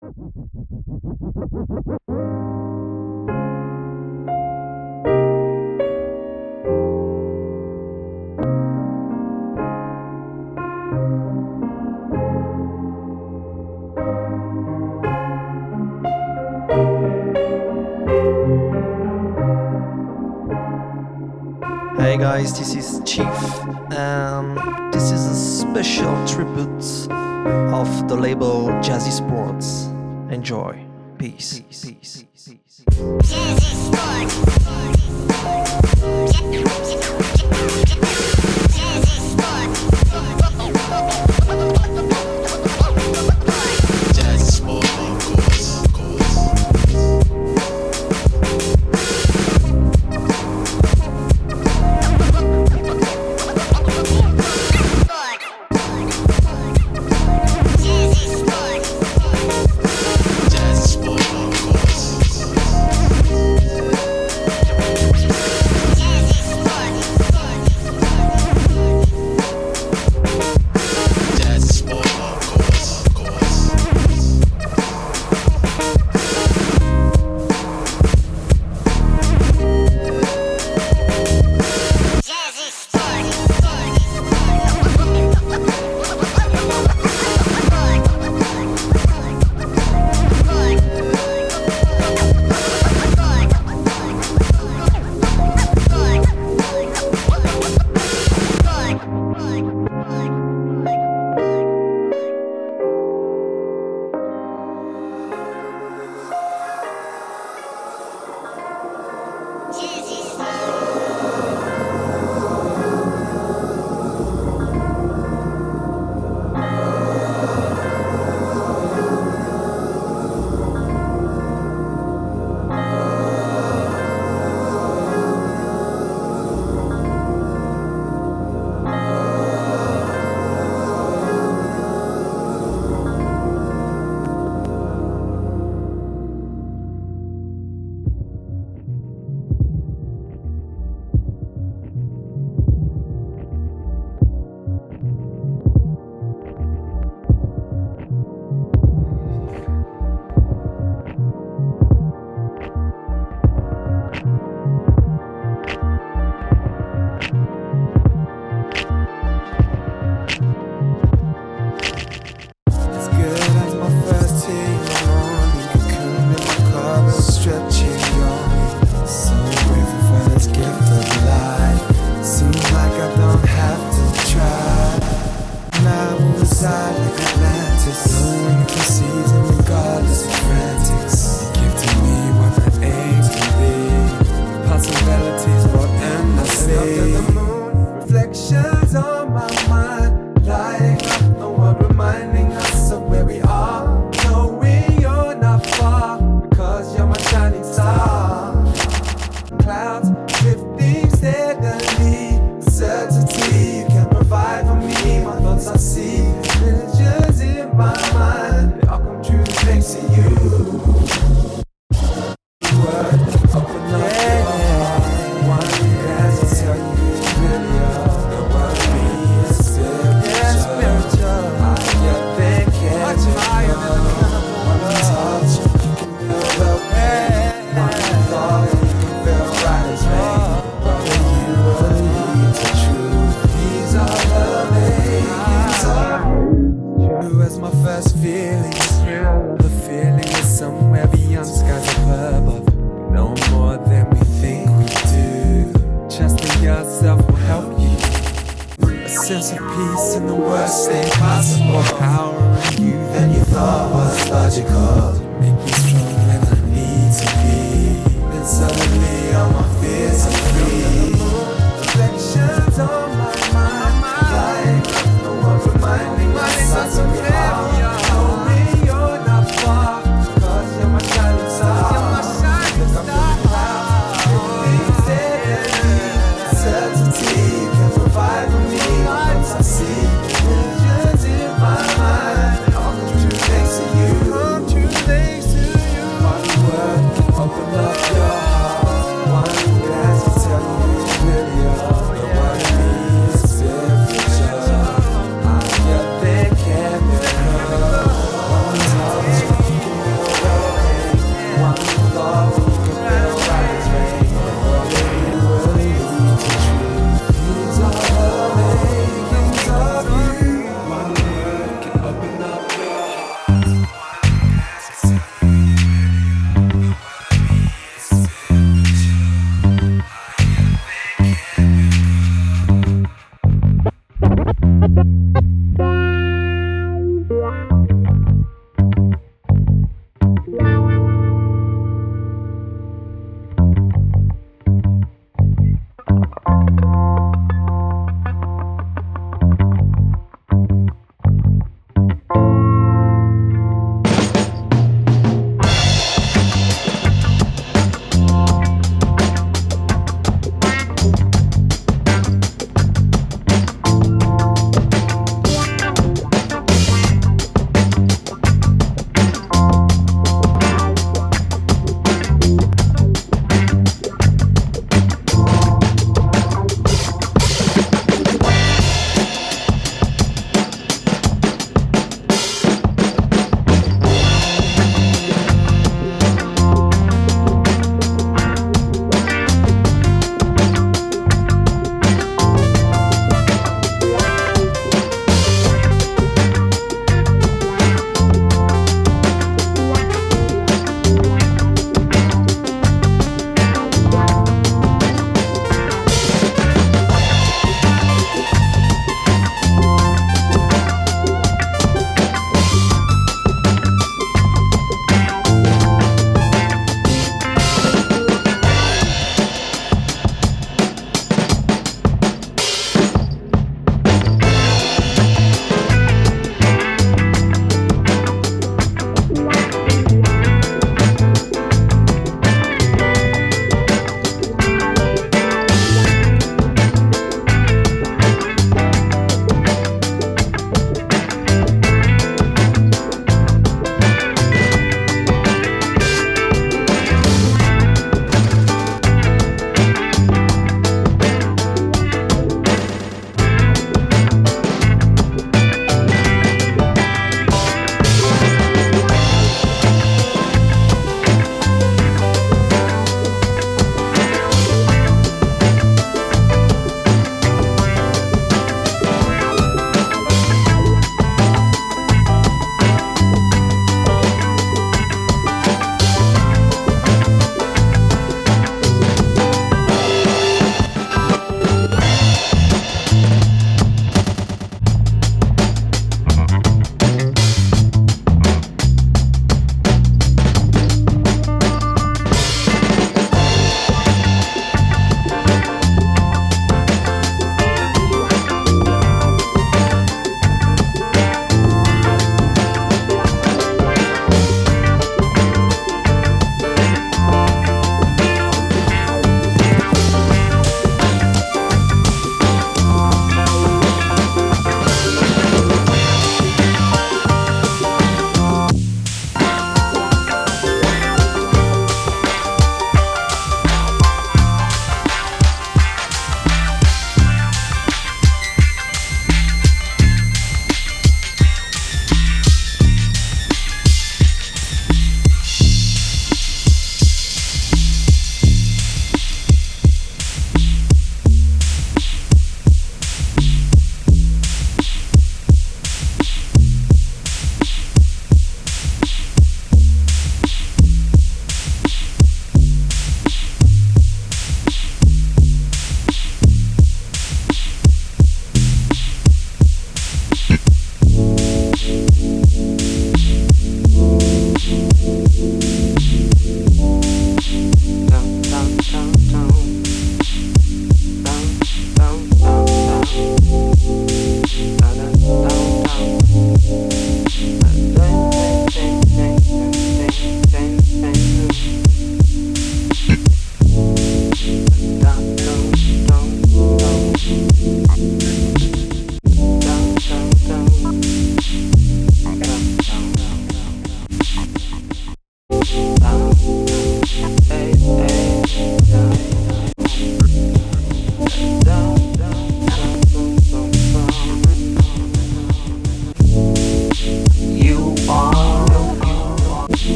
Hey guys, this is Chief, and this is a special tribute of the label Jazzy Sports. Enjoy. Peace. Jazzy Sports. Jazzy Sports.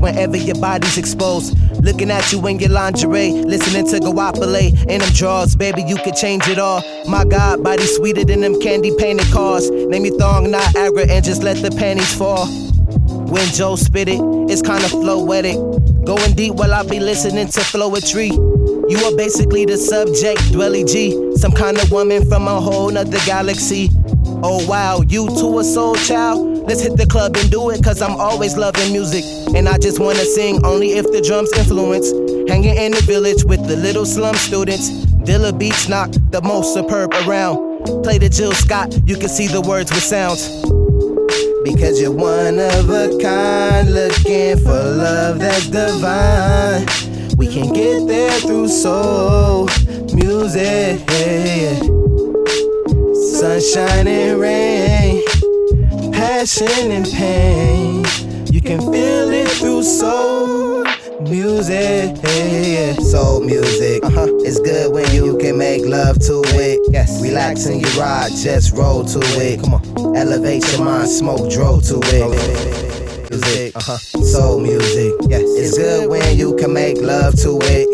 Whenever your body's exposed, looking at you in your lingerie, listening to Guapale in them drawers. Baby, you could change it all. My God, body sweeter than them candy painted cars. Name your thong Niagara and just let the panties fall. When Joe spit it, it's kinda floetic. Going deep while I be listening to Floetry. You are basically the subject, Dwelly G, some kind of woman from a whole nother galaxy. Oh wow, you too a soul child? Let's hit the club and do it, cause I'm always loving music. And I just wanna sing only if the drums influence. Hanging in the village with the little slum students. Dilla Beach knock, the most superb around. Play the Jill Scott, you can see the words with sounds. Because you're one of a kind, look looking for love that's divine. We can get there through soul music. Sunshine and rain, passion and pain, you can feel it through soul music. Soul music, it's good when you can make love to it. Yes. Relax in your ride, just roll to it. Come on. Elevate your mind, smoke, draw to it. Music, soul music. Yes. It's good when you can make love to it.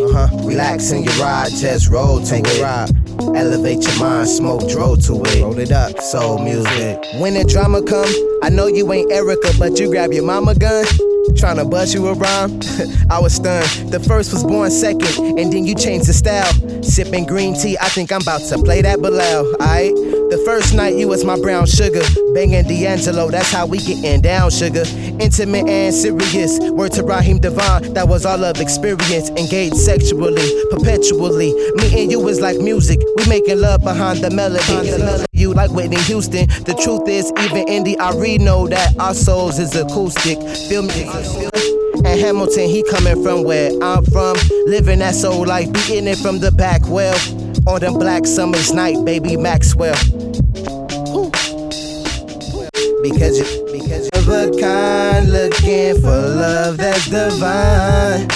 Relax in your ride, just roll to it. Elevate your mind, smoke, draw to it. Roll it up, soul music. When the drama come, I know you ain't Erica, but you grab your mama gun. Tryna bust you a rhyme? I was stunned. The first was born second, and then you changed the style. Sipping green tea, I think I'm about to play that Bilal, aight? The first night you was my brown sugar. Banging D'Angelo, that's how we getting down, sugar. Intimate and serious, word to Raheem Devon. That was our love experience. Engaged sexually, perpetually. Me and you is like music, we making love behind the melody. You like Whitney Houston. The truth is, even Indy, I read know that our souls is acoustic. Feel me? And Hamilton, he coming from where I'm from. Living that soul life, beating it from the back well. On them black summer's night, baby Maxwell. Ooh. Because you're of a kind, looking for love that's divine.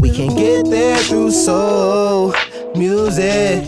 We can get there through soul music.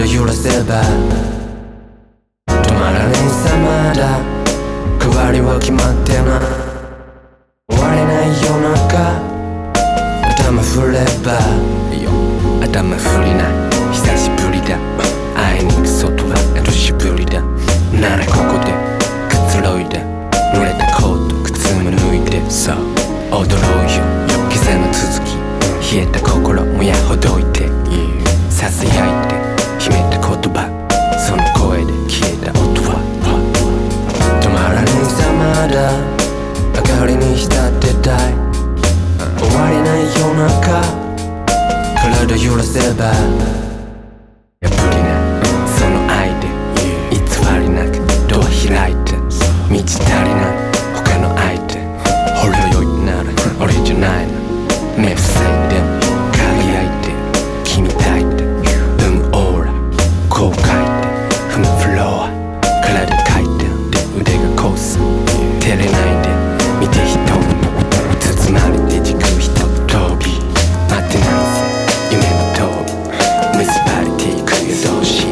体揺らせば止まらない様だ。変わりは決まってない終われない世の中。頭振ればいいよ、頭振りない。久しぶりだ、あいにく外は年ぶりだ。ならここでくつろいで、濡れたコート靴も脱いでさあ踊ろうよ。膝の続き、冷えた心もやほどいて、ささやいて秘めた言葉、その声で消えた音は止まらぬ様だ。明かりに浸ってたい終われない夜中。体揺らせば破りないその愛で偽りなくドア開いて、満ち足りない他の相手。俺の酔いなら俺じゃないな。目塞いで輝いて君抱いて生むオーラ、後悔で踏むフロア。体回転で腕が交差、照れないで見て人も包まれて軸一飛び。待ってなんせ夢の通り結ばれていくよ同士。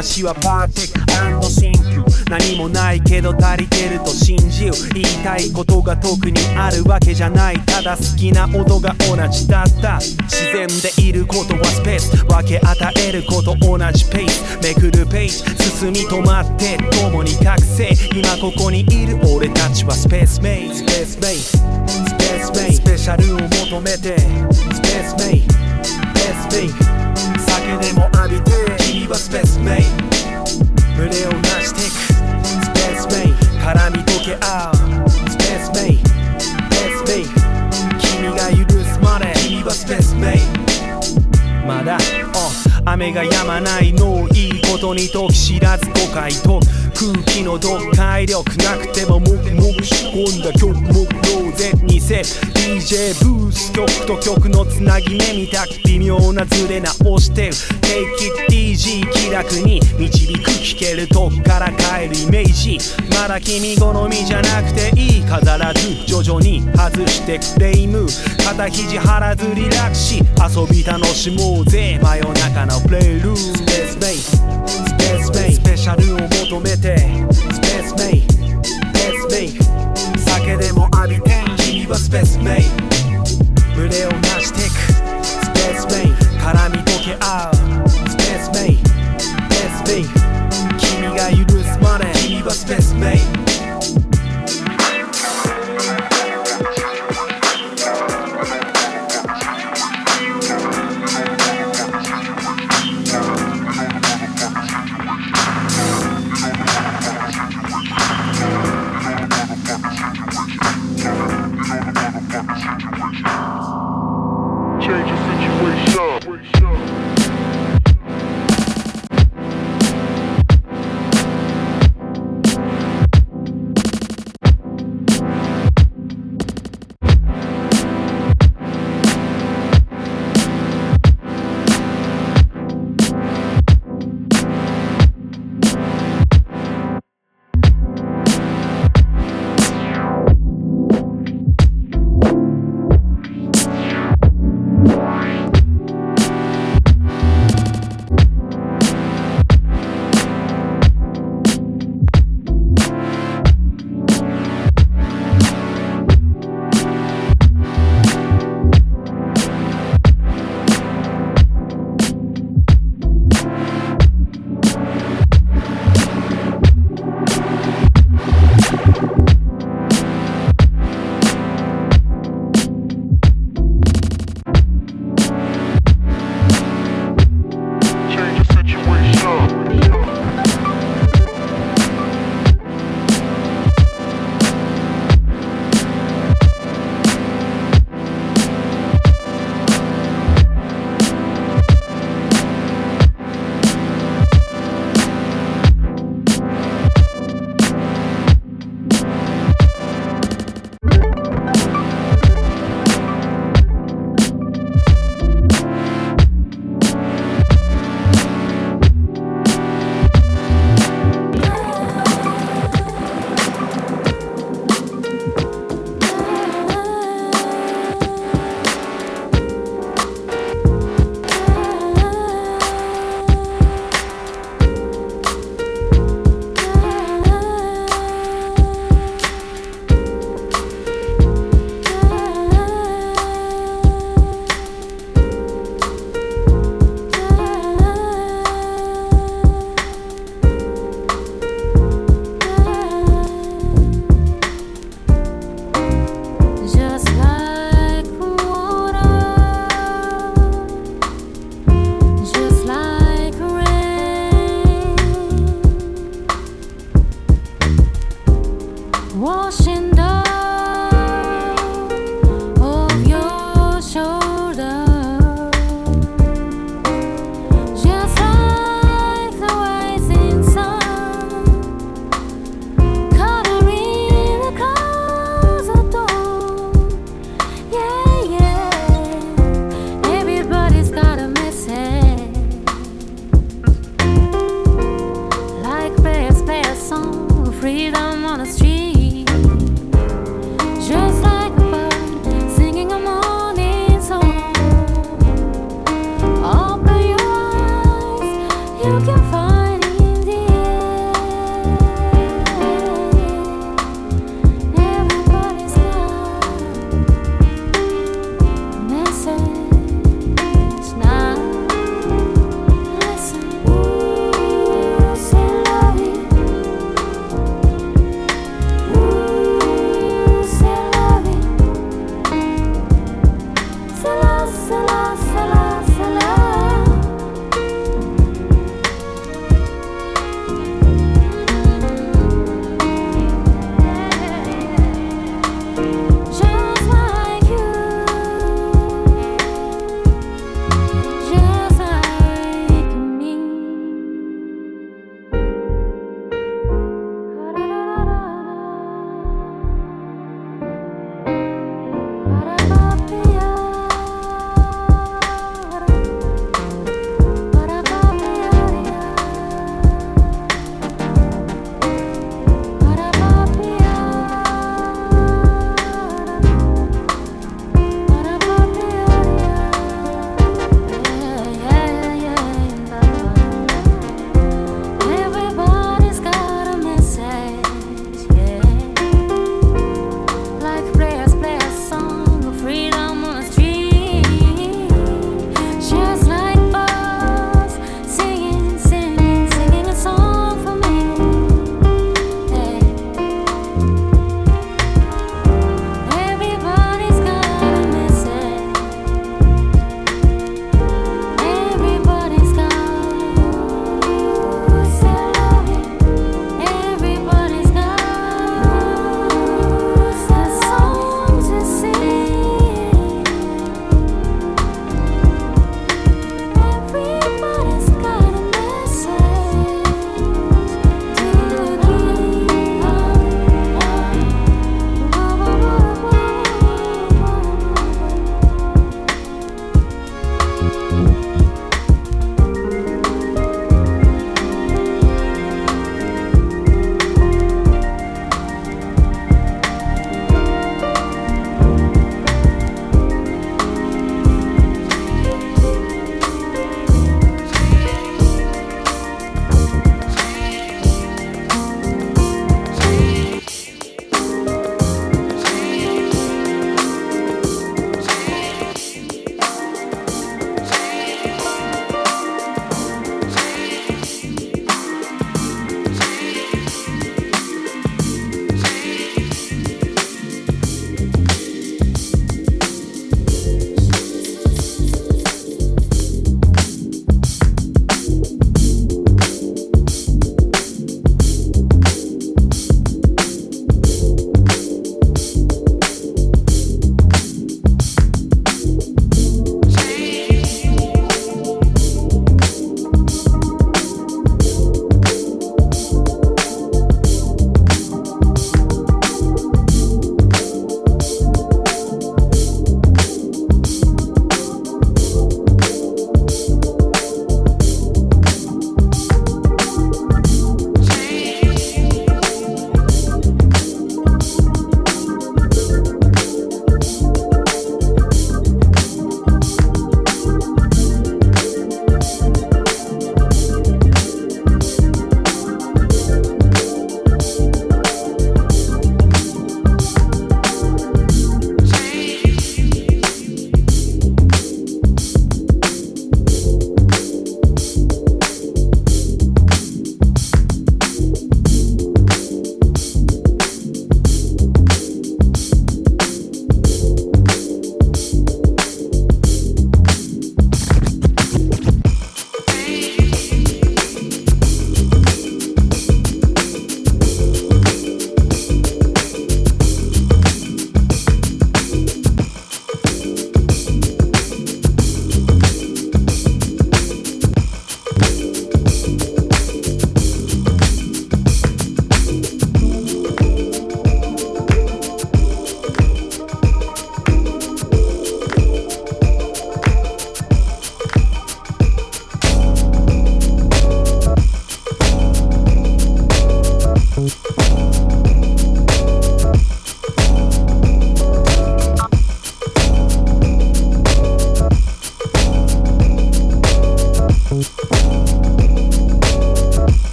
私はパーティー&シンク、何もないけど足りてると信じる。言いたいことが特にあるわけじゃない、ただ好きな音が同じだった。自然でいることはスペース、分け与えること同じペース。めくるページ進み止まって共に覚醒、今ここにいる俺たちはスペースメイ、スペースメイ、スペースメイ。スペシャルを求めてスペースメイ、スペースメイ。酒でも浴びてスペースメイ、群れをなしてくスペースメイ、絡み溶け合うスペースメイ、スペースメイ。君が許すまで君はスペースメイ。まだ雨が止まないのをいいことに時知らず誤解と空気の読解力なくてももくもく仕込んだ曲もローゼにせ DJ ブース曲と曲のつなぎ目みたく微妙なズレ直してる。 Take it easy 気楽に導く聴けるとこから帰るイメージ。まだ君好みじゃなくていい、飾らず徐々に外してクレーム、肩肘張らずリラックスし遊び楽しもうぜ。真夜中のプレイルースペースメイ、スペースメイ。スペシャルを求めてスペースメイ、スペースメイ。酒でも浴びて君はスペースメイ、群れをなしてくスペースメイ、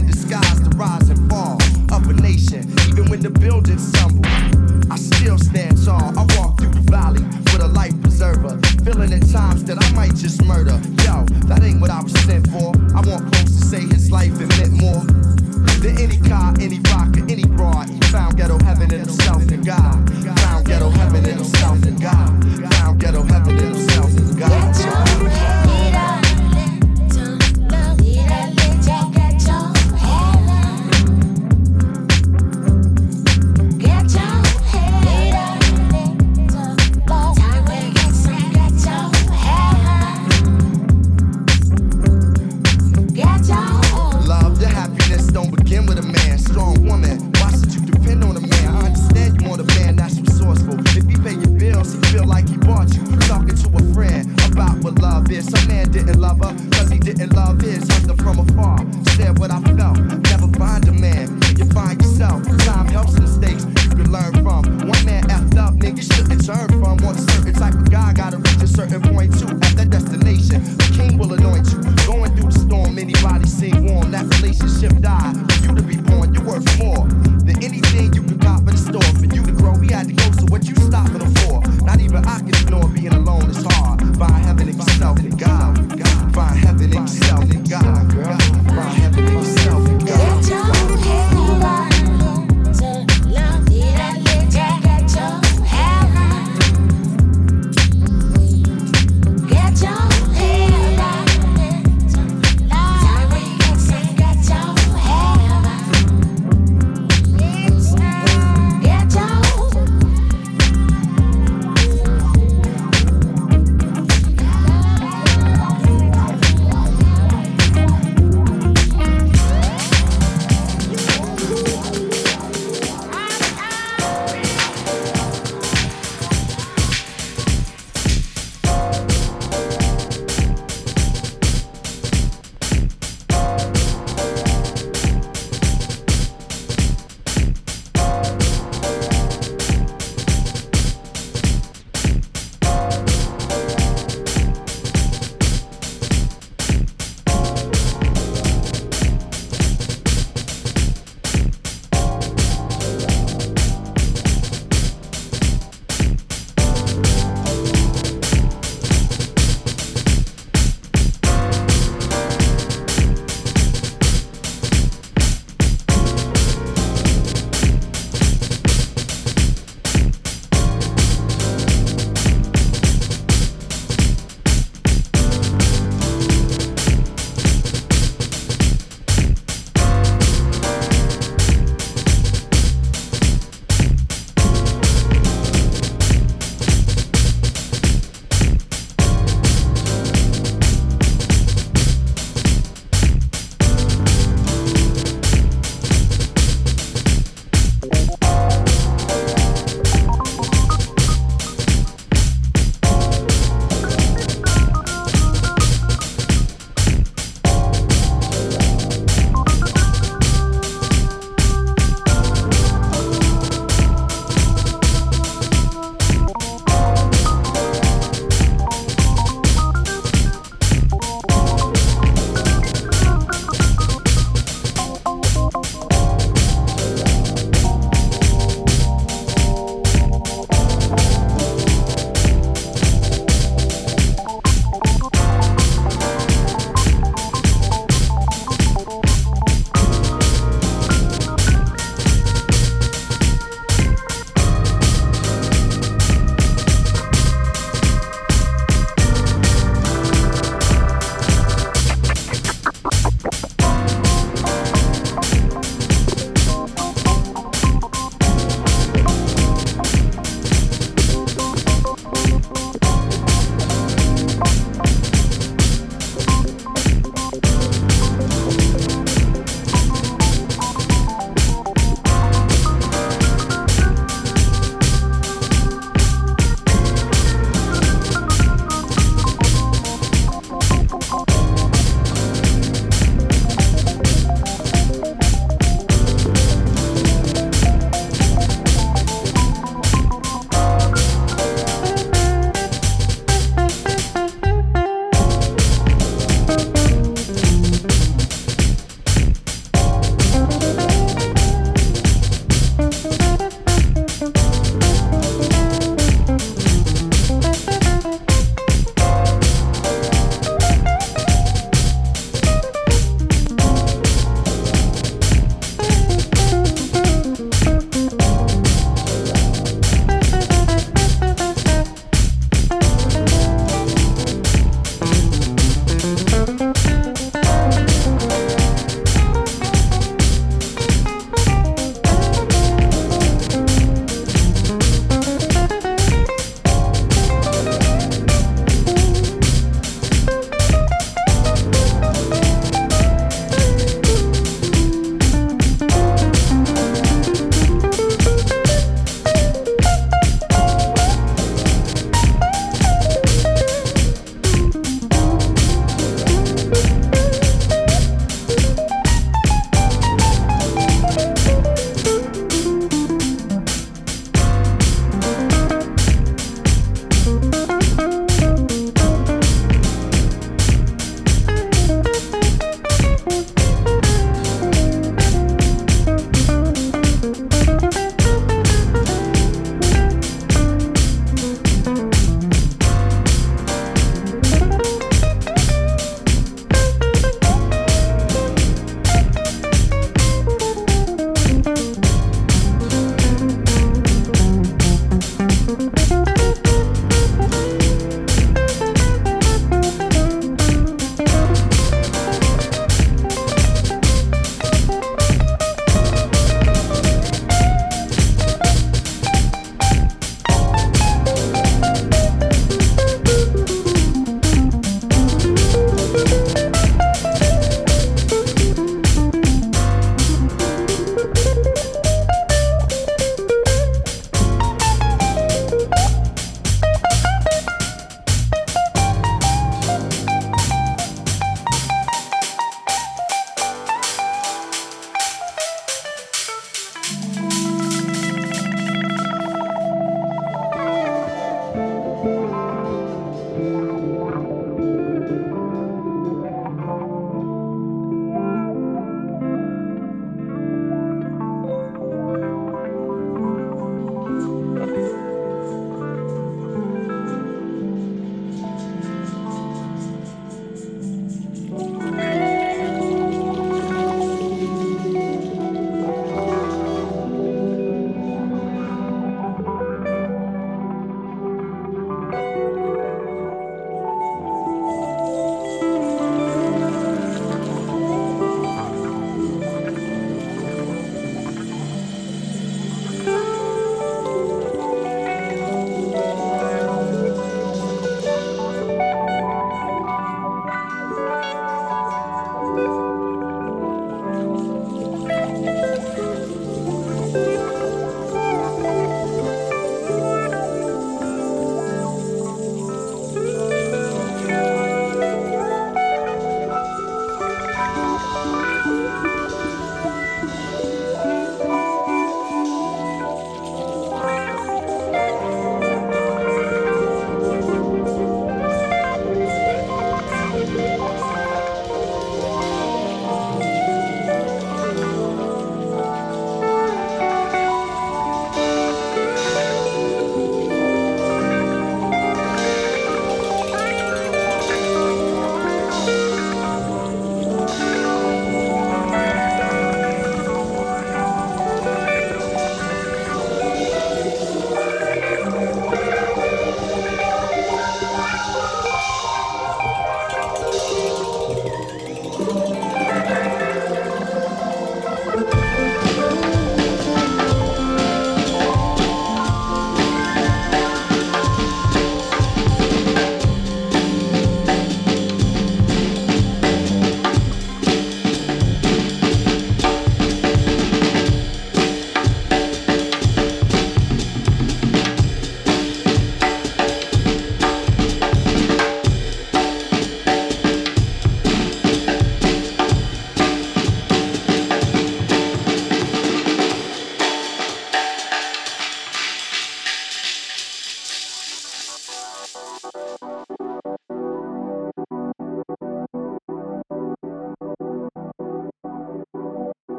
in disguise to rise and fall of a nation, even when the buildings stumble. I still stand tall. I walk through the valley with a life preserver, feeling at times that I might just murder. Yo, that ain't what I was sent for. I want folks to say his life it meant more than any car, any rock, or any broad. He found ghetto heaven in himself and God. Found ghetto heaven in himself and God. Found ghetto heaven in himself and God. Feel like he bought you. Talking to a friend about what love is.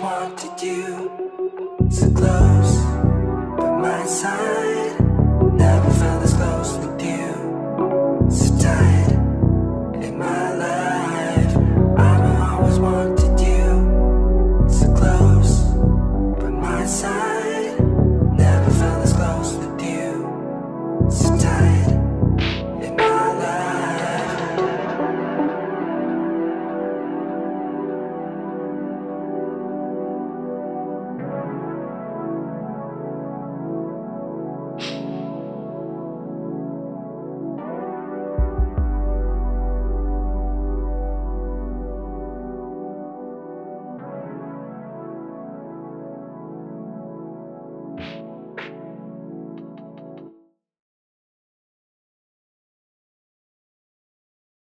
Wanted you so close by my side.